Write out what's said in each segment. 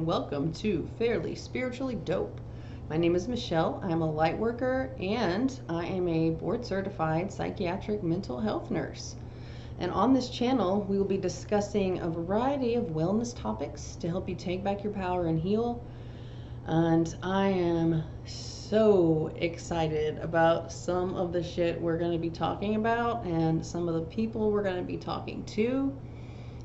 and welcome to Fairly Spiritually Dope. My name is Michelle. I'm a light worker and I am a board certified psychiatric mental health nurse. And on this channel, we will be discussing a variety of wellness topics to help you take back your power and heal. And I am so excited about some of the shit we're going to be talking about and some of the people we're going to be talking to.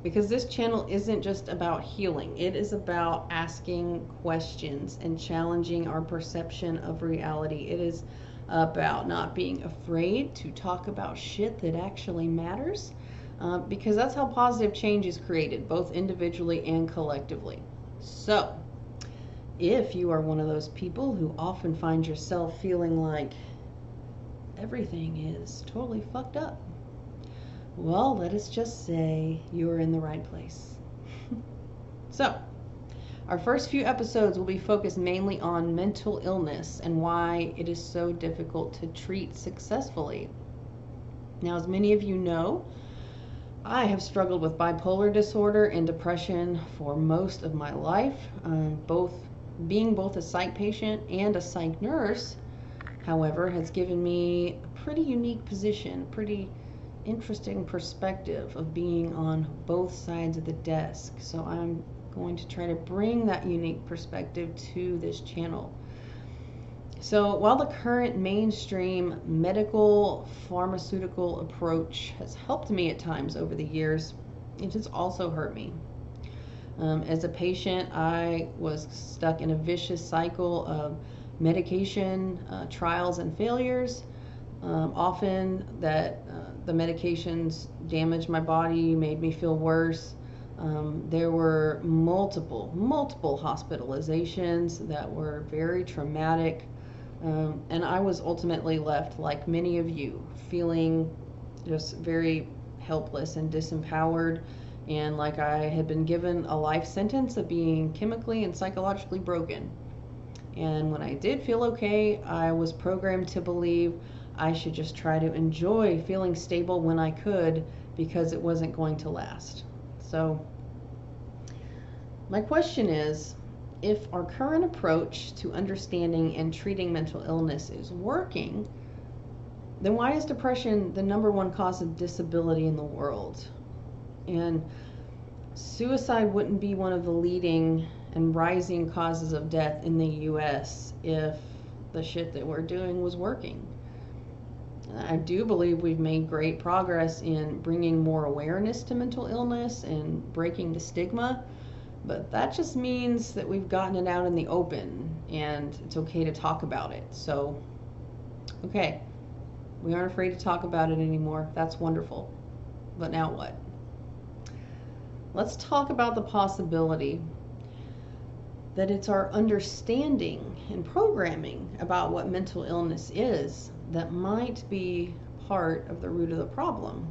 Because this channel isn't just about healing, it is about asking questions and challenging our perception of reality. It is about not being afraid to talk about shit that actually matters, because that's how positive change is created, both individually and collectively. So, if you are one of those people who often find yourself feeling like everything is totally fucked up, well, let us just say you're in the right place. So, our first few episodes will be focused mainly on mental illness and why it is so difficult to treat successfully. Now, as many of you know, I have struggled with bipolar disorder and depression for most of my life, being both a psych patient and a psych nurse, however, has given me a pretty unique position, pretty interesting perspective of being on both sides of the desk. So I'm going to try to bring that unique perspective to this channel. So while the current mainstream medical pharmaceutical approach has helped me at times over the years, it has also hurt me. As a patient, I was stuck in a vicious cycle of medication trials and failures. Often the medications damaged my body, made me feel worse. There were multiple hospitalizations that were very traumatic. And I was ultimately left, like many of you, feeling just very helpless and disempowered, and like I had been given a life sentence of being chemically and psychologically broken. And when I did feel okay, I was programmed to believe I should just try to enjoy feeling stable when I could, because it wasn't going to last. So my question is, if our current approach to understanding and treating mental illness is working, then why is depression the #1 cause of disability in the world? And suicide wouldn't be one of the leading and rising causes of death in the US if the shit that we're doing was working. I do believe we've made great progress in bringing more awareness to mental illness and breaking the stigma, but that just means that we've gotten it out in the open and it's okay to talk about it. So, okay, we aren't afraid to talk about it anymore. That's wonderful. But now what? Let's talk about the possibility that it's our understanding and programming about what mental illness is that might be part of the root of the problem.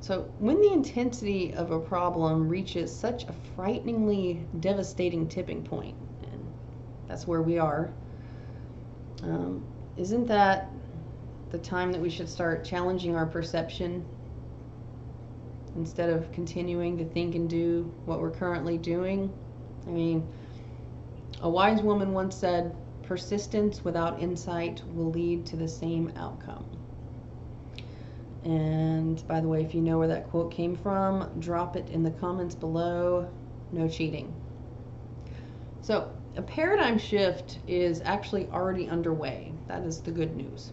So when the intensity of a problem reaches such a frighteningly devastating tipping point, and that's where we are, isn't that the time that we should start challenging our perception instead of continuing to think and do what we're currently doing? I mean, a wise woman once said, persistence without insight will lead to the same outcome. And by the way, if you know where that quote came from, drop it in the comments below. No cheating. So a paradigm shift is actually already underway. That is the good news.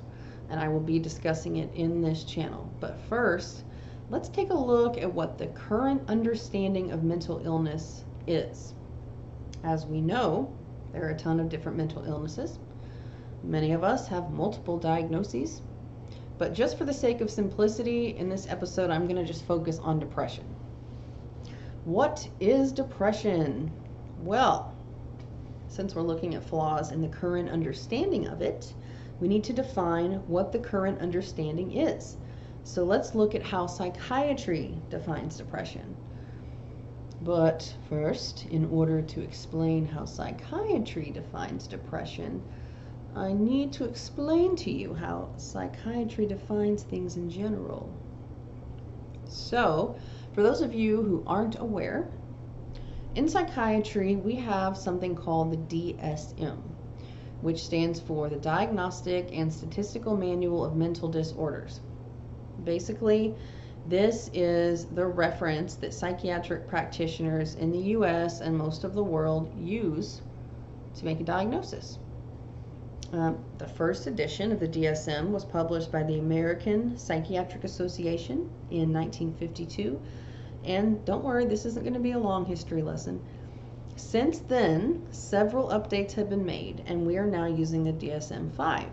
And I will be discussing it in this channel. But first, let's take a look at what the current understanding of mental illness is. As we know, there are a ton of different mental illnesses. Many of us have multiple diagnoses, but just for the sake of simplicity in this episode, I'm going to just focus on depression. What is depression? Well, since we're looking at flaws in the current understanding of it, we need to define what the current understanding is. So let's look at how psychiatry defines depression. But first, in order to explain how psychiatry defines depression, I need to explain to you how psychiatry defines things in general. So, for those of you who aren't aware, In psychiatry, we have something called the DSM, which stands for the Diagnostic and Statistical Manual of Mental Disorders. Basically, this is the reference that psychiatric practitioners in the US and most of the world use to make a diagnosis. The first edition of the DSM was published by the American Psychiatric Association in 1952. And don't worry, this isn't going to be a long history lesson. Since then, several updates have been made, and we are now using the DSM-5.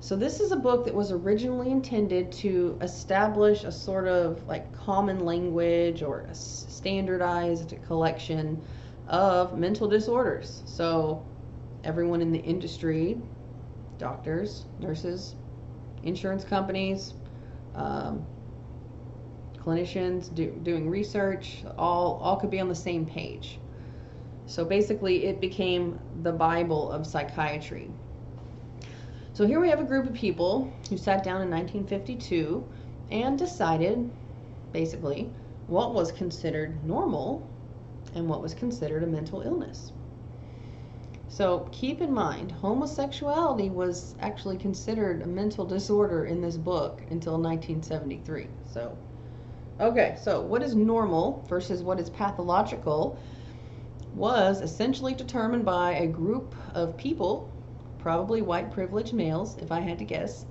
So this is a book that was originally intended to establish a sort of like common language or a standardized collection of mental disorders. So everyone in the industry, doctors, nurses, insurance companies, clinicians doing research, all could be on the same page. So basically it became the Bible of psychiatry. So here we have a group of people who sat down in 1952 and decided basically what was considered normal and what was considered a mental illness. So keep in mind, homosexuality was actually considered a mental disorder in this book until 1973. So okay, so what is normal versus what is pathological was essentially determined by a group of people, probably white privileged males, if I had to guess,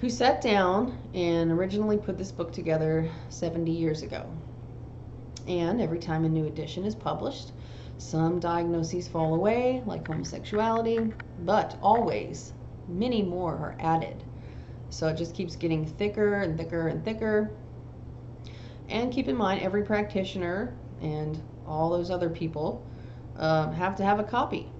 who sat down and originally put this book together 70 years ago. And every time a new edition is published, some diagnoses fall away, like homosexuality, but always many more are added. So it just keeps getting thicker and thicker and thicker. And keep in mind, every practitioner and all those other people have to have a copy.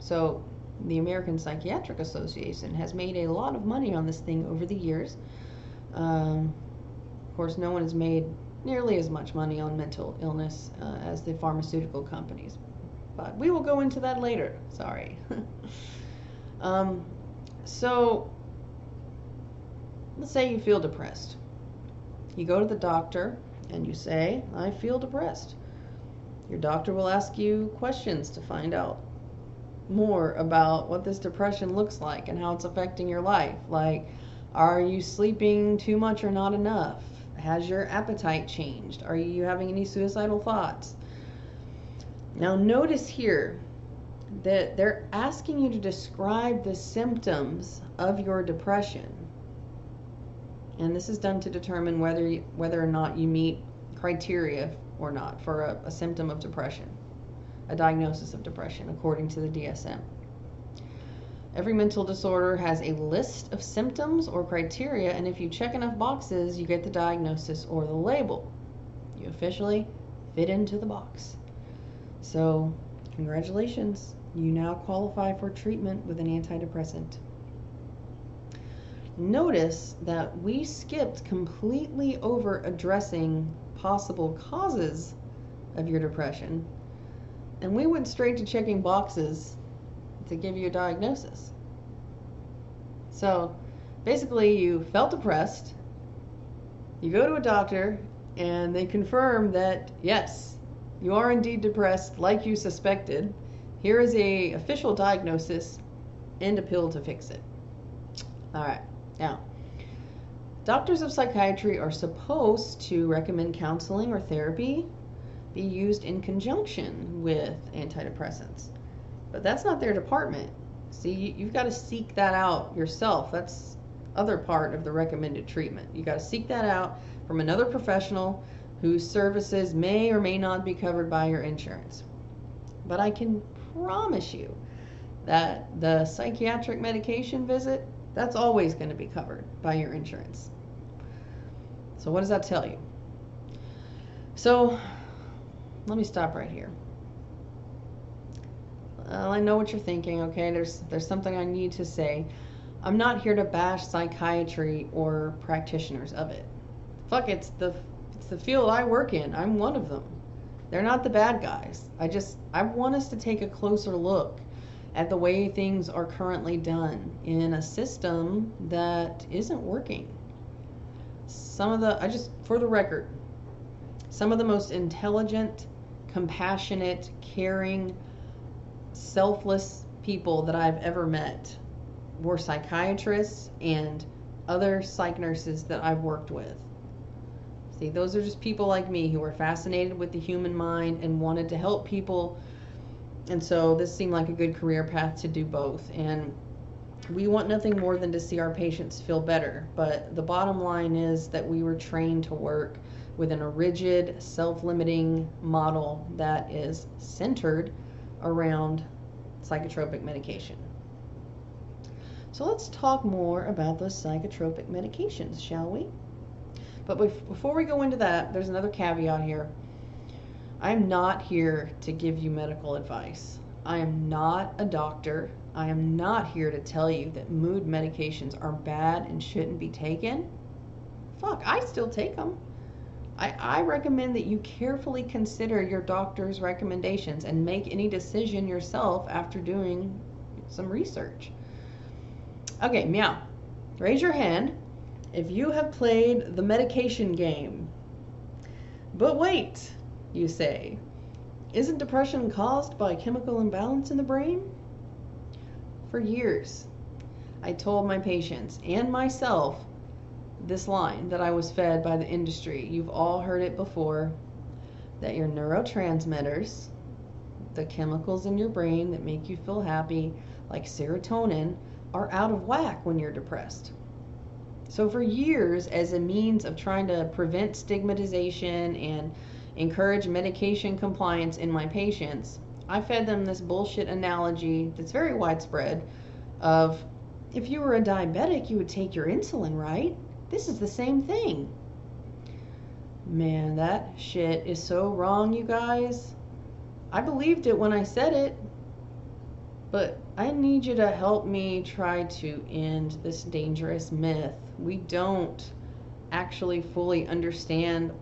So the American Psychiatric Association has made a lot of money on this thing over the years. Of course, no one has made nearly as much money on mental illness as the pharmaceutical companies. But we will go into that later. Sorry. So let's say you feel depressed. You go to the doctor and you say, I feel depressed. Your doctor will ask you questions to find out more about what this depression looks like and how it's affecting your life. Like, are you sleeping too much or not enough? Has your appetite changed? Are you having any suicidal thoughts? Now notice here that they're asking you to describe the symptoms of your depression. And this is done to determine whether or not you meet criteria or not for a symptom of depression, a diagnosis of depression, according to the DSM. Every mental disorder has a list of symptoms or criteria, and if you check enough boxes, you get the diagnosis or the label. You officially fit into the box. So, congratulations, you now qualify for treatment with an antidepressant. Notice that we skipped completely over addressing possible causes of your depression, and we went straight to checking boxes to give you a diagnosis. So basically you felt depressed, you go to a doctor, and they confirm that yes, you are indeed depressed like you suspected. Here is an official diagnosis and a pill to fix it. All right. Now, doctors of psychiatry are supposed to recommend counseling or therapy be used in conjunction with antidepressants, but that's not their department. See, you've got to seek that out yourself. That's other part of the recommended treatment. You got to seek that out from another professional whose services may or may not be covered by your insurance. But I can promise you that the psychiatric medication visit, that's always going to be covered by your insurance. So what does that tell you? So let me stop right here. Well, I know what you're thinking, okay? There's something I need to say. I'm not here to bash psychiatry or practitioners of it. Fuck, it's the field I work in. I'm one of them. They're not the bad guys. I want us to take a closer look at the way things are currently done in a system that isn't working. Some of the, for the record, some of the most intelligent, compassionate, caring, selfless people that I've ever met were psychiatrists and other psych nurses that I've worked with. See, those are just people like me who were fascinated with the human mind and wanted to help people. And so this seemed like a good career path to do both. And we want nothing more than to see our patients feel better. But the bottom line is that we were trained to work within a rigid, self-limiting model that is centered around psychotropic medication. So let's talk more about those psychotropic medications, shall we? But before we go into that, there's another caveat here. I'm not here to give you medical advice. I am not a doctor. I am not here to tell you that mood medications are bad and shouldn't be taken. Fuck, I still take them. I recommend that you carefully consider your doctor's recommendations and make any decision yourself after doing some research. Okay, meow. Raise your hand if you have played the medication game. But wait, you say, isn't depression caused by chemical imbalance in the brain? For years, I told my patients and myself this line that I was fed by the industry. You've all heard it before, that your neurotransmitters, the chemicals in your brain that make you feel happy, like serotonin, are out of whack when you're depressed. So for years, as a means of trying to prevent stigmatization and encourage medication compliance in my patients, I fed them this bullshit analogy that's very widespread of, if you were a diabetic, you would take your insulin, right? This is the same thing. Man, that shit is so wrong, you guys. I believed it when I said it, but I need you to help me try to end this dangerous myth. We don't actually fully understand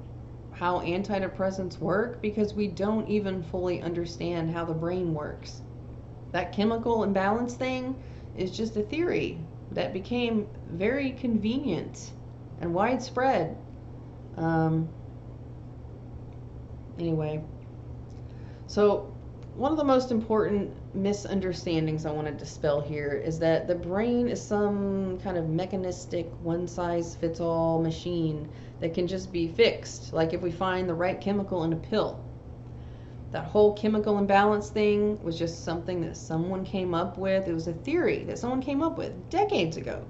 how antidepressants work because we don't even fully understand how the brain works. That chemical imbalance thing is just a theory that became very convenient and widespread. Anyway, so one of the most important misunderstandings I want to dispel here is that the brain is some kind of mechanistic, one-size-fits-all machine that can just be fixed, like if we find the right chemical in a pill. That whole chemical imbalance thing was just something that someone came up with. It was a theory that someone came up with decades ago.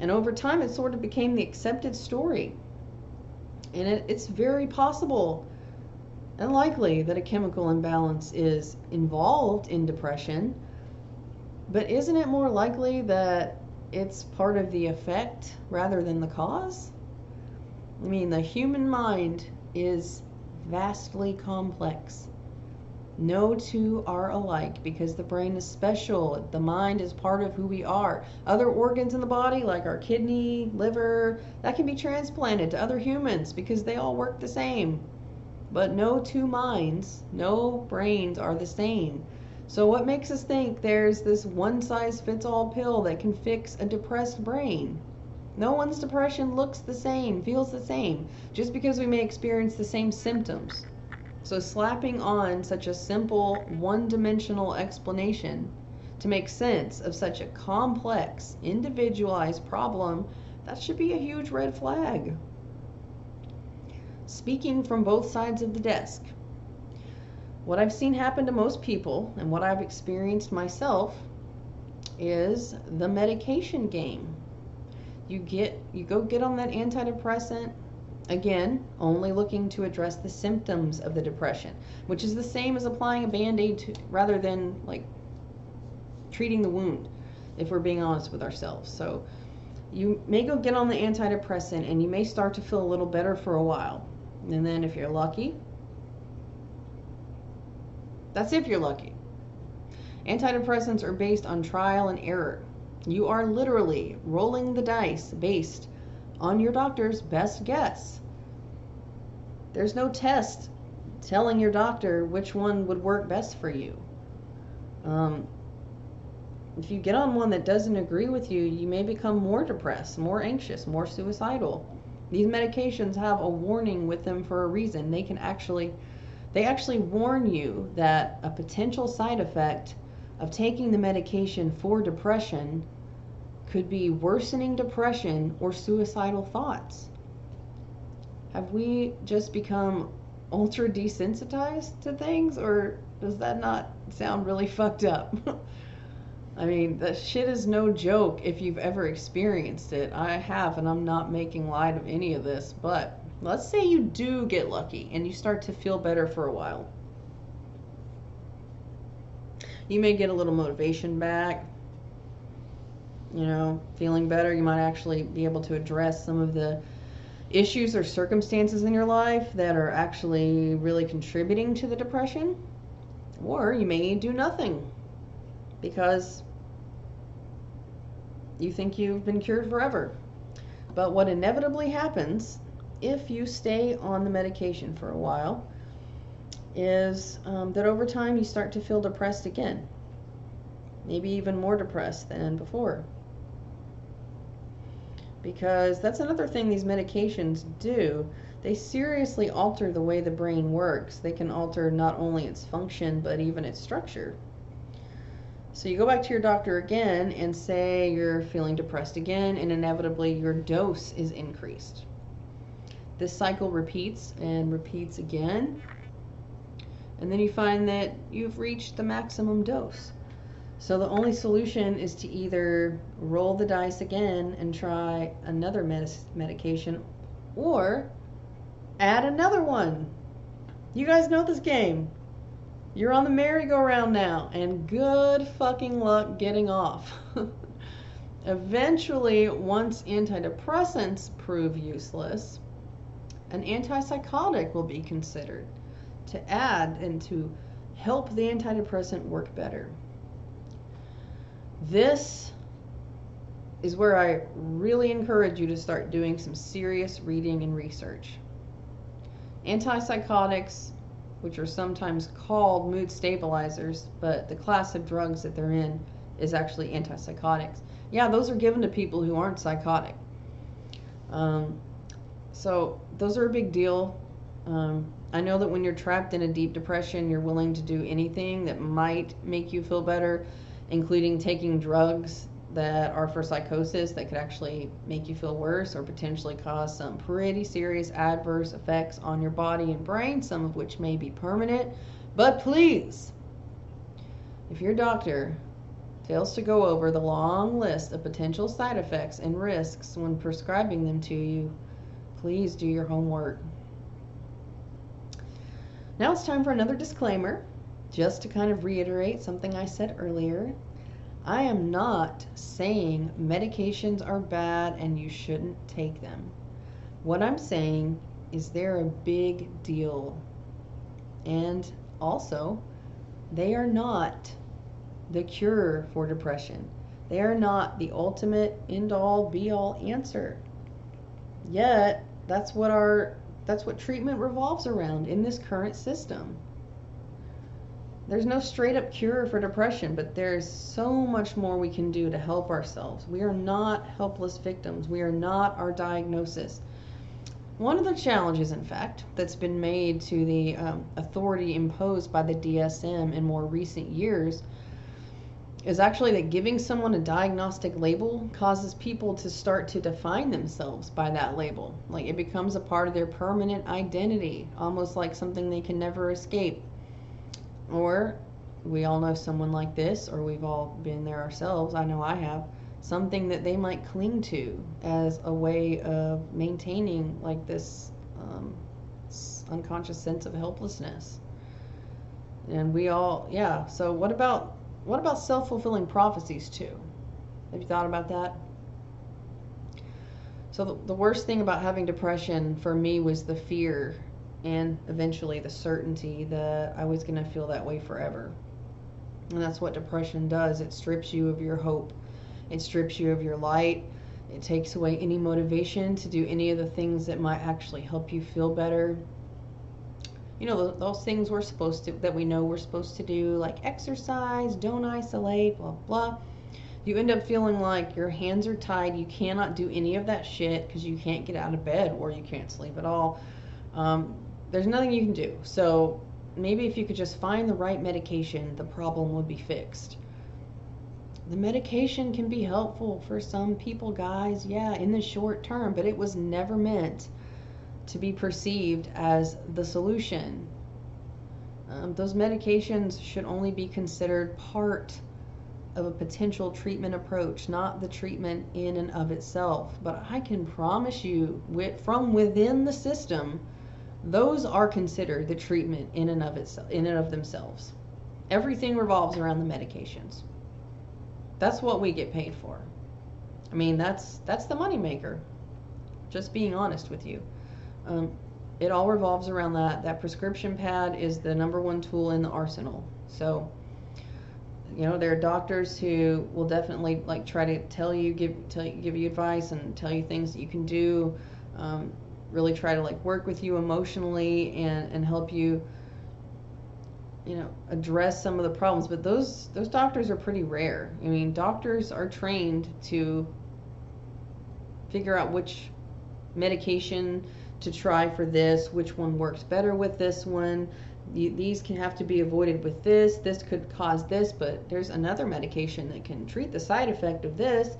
And over time, it sort of became the accepted story. And it's very possible and likely that a chemical imbalance is involved in depression. But isn't it more likely that it's part of the effect rather than the cause? I mean, the human mind is vastly complex. No two are alike because the brain is special. The mind is part of who we are. Other organs in the body, like our kidney, liver, that can be transplanted to other humans because they all work the same. But no two minds, no brains are the same. So what makes us think there's this one-size-fits-all pill that can fix a depressed brain? No one's depression looks the same, feels the same, just because we may experience the same symptoms. So slapping on such a simple, one-dimensional explanation to make sense of such a complex, individualized problem, that should be a huge red flag. Speaking from both sides of the desk, what I've seen happen to most people and what I've experienced myself is the medication game. You go get on that antidepressant. Again, only looking to address the symptoms of the depression, which is the same as applying a Band-Aid rather than like treating the wound, if we're being honest with ourselves. So you may go get on the antidepressant and you may start to feel a little better for a while. And then if you're lucky, that's if you're lucky. Antidepressants are based on trial and error. You are literally rolling the dice based on your doctor's best guess. There's no test telling your doctor which one would work best for you. If you get on one that doesn't agree with you, you may become more depressed, more anxious, more suicidal. These medications have a warning with them for a reason. They can actually They actually warn you that a potential side effect of taking the medication for depression could be worsening depression or suicidal thoughts. Have we just become ultra desensitized to things, or does that not sound really fucked up? I mean, that shit is no joke if you've ever experienced it. I have, and I'm not making light of any of this, but let's say you do get lucky and you start to feel better for a while. You may get a little motivation back, you know, feeling better. You might actually be able to address some of the issues or circumstances in your life that are actually really contributing to the depression. Or you may do nothing because you think you've been cured forever. But what inevitably happens if you stay on the medication for a while is that over time you start to feel depressed again, maybe even more depressed than before. Because that's another thing these medications do. They seriously alter the way the brain works. They can alter not only its function, but even its structure. So you go back to your doctor again and say you're feeling depressed again, and inevitably your dose is increased. This cycle repeats and repeats again, and then you find that you've reached the maximum dose. So the only solution is to either roll the dice again and try another medication or add another one. You guys know this game. You're on the merry-go-round now, and good fucking luck getting off. Eventually, once antidepressants prove useless, an antipsychotic will be considered to add and to help the antidepressant work better. This is where I really encourage you to start doing some serious reading and research. Antipsychotics, which are sometimes called mood stabilizers, but the class of drugs that they're in is actually antipsychotics. Yeah, those are given to people who aren't psychotic. So those are a big deal. I know that when you're trapped in a deep depression, you're willing to do anything that might make you feel better, including taking drugs that are for psychosis that could actually make you feel worse or potentially cause some pretty serious adverse effects on your body and brain, some of which may be permanent. But please, if your doctor fails to go over the long list of potential side effects and risks when prescribing them to you, please do your homework. Now it's time for another disclaimer, just to kind of reiterate something I said earlier. I am not saying medications are bad and you shouldn't take them. What I'm saying is they're a big deal. And also, they are not the cure for depression. They are not the ultimate end-all, be-all answer. Yet, that's what treatment revolves around in this current system. There's no straight-up cure for depression, but there's so much more we can do to help ourselves. We are not helpless victims. We are not our diagnosis. One of the challenges, in fact, that's been made to the authority imposed by the DSM in more recent years is actually that giving someone a diagnostic label causes people to start to define themselves by that label. Like, it becomes a part of their permanent identity, almost like something they can never escape. Or we all know someone like this, or we've all been there ourselves. I know I have. Something that they might cling to as a way of maintaining like this unconscious sense of helplessness. And we all, yeah. So what about self-fulfilling prophecies too? Have you thought about that? So the worst thing about having depression for me was the fear and eventually the certainty that I was going to feel that way forever. And that's what depression does. It strips you of your hope. It strips you of your light. It takes away any motivation to do any of the things that might actually help you feel better. You know, those things that we know we're supposed to do, like exercise, don't isolate, blah, blah. You end up feeling like your hands are tied. You cannot do any of that shit because you can't get out of bed or you can't sleep at all. There's nothing you can do. So maybe if you could just find the right medication, the problem would be fixed. The medication can be helpful for some people, guys, yeah, in the short term, but it was never meant to be perceived as the solution. Those medications should only be considered part of a potential treatment approach, not the treatment in and of itself. But I can promise you, from within the system, those are considered the treatment in and of itself, in and of themselves. Everything revolves around the medications. That's what we get paid for. I mean, that's the moneymaker. Just being honest with you. It all revolves around that. That prescription pad is the #1 tool in the arsenal. So, you know, there are doctors who will definitely like try to give you advice and tell you things that you can do. Really try to like work with you emotionally and help you, you know, address some of the problems, but those doctors are pretty rare. I mean, doctors are trained to figure out which medication to try for this, which one works better with this one. These can have to be avoided with this. This could cause this, but there's another medication that can treat the side effect of this.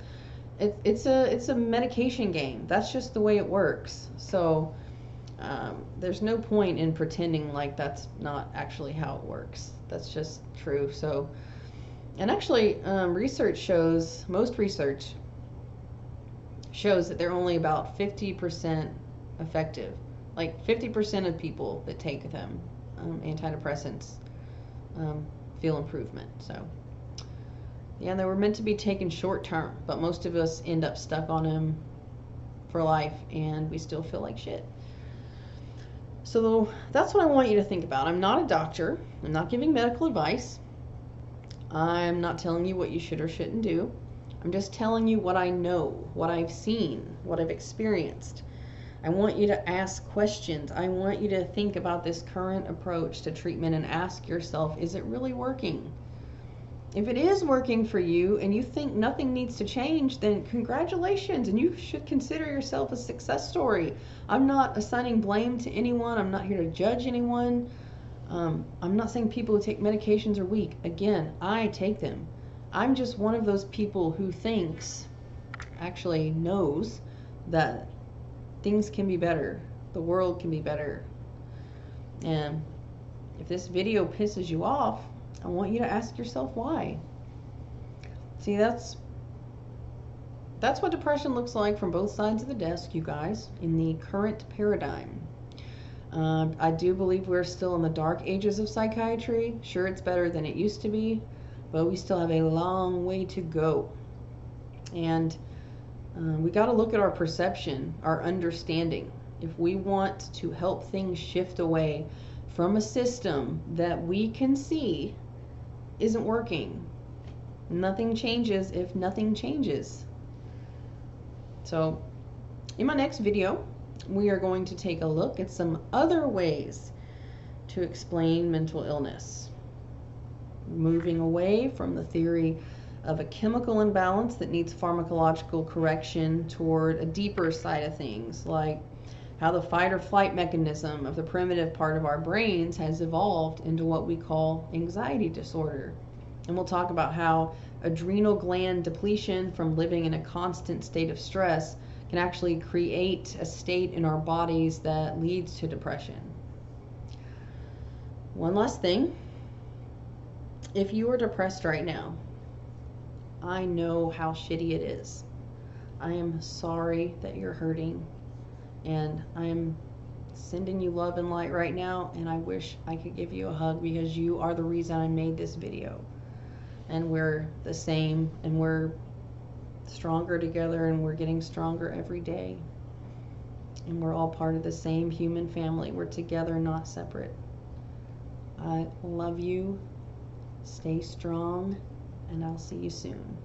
It's a medication game. That's just the way it works. So there's no point in pretending like that's not actually how it works. That's just true. So, and actually, research shows, most research shows that they're only about 50% effective. Like 50% of people that take them, antidepressants, feel improvement. So, yeah, they were meant to be taken short term, but most of us end up stuck on them for life and we still feel like shit. So that's what I want you to think about. I'm not a doctor. I'm not giving medical advice. I'm not telling you what you should or shouldn't do. I'm just telling you what I know, what I've seen, what I've experienced. I want you to ask questions. I want you to think about this current approach to treatment and ask yourself, is it really working? If it is working for you and you think nothing needs to change, then congratulations, and you should consider yourself a success story. I'm not assigning blame to anyone. I'm not here to judge anyone. I'm not saying people who take medications are weak. Again, I take them. I'm just one of those people who thinks, actually knows, that things can be better. The world can be better. And if this video pisses you off, I want you to ask yourself why. See, that's what depression looks like from both sides of the desk, you guys, in the current paradigm. I do believe we're still in the dark ages of psychiatry. Sure, it's better than it used to be, but we still have a long way to go. And we got to look at our perception, our understanding. If we want to help things shift away from a system that we can see isn't working, nothing changes if nothing changes. So in my next video, we are going to take a look at some other ways to explain mental illness, moving away from the theory of a chemical imbalance that needs pharmacological correction toward a deeper side of things, like how the fight or flight mechanism of the primitive part of our brains has evolved into what we call anxiety disorder. And we'll talk about how adrenal gland depletion from living in a constant state of stress can actually create a state in our bodies that leads to depression. One last thing. If you are depressed right now, I know how shitty it is. I am sorry that you're hurting. And I'm sending you love and light right now, and I wish I could give you a hug because you are the reason I made this video. And we're the same, and we're stronger together, and we're getting stronger every day. And we're all part of the same human family. We're together, not separate. I love you. Stay strong, and I'll see you soon.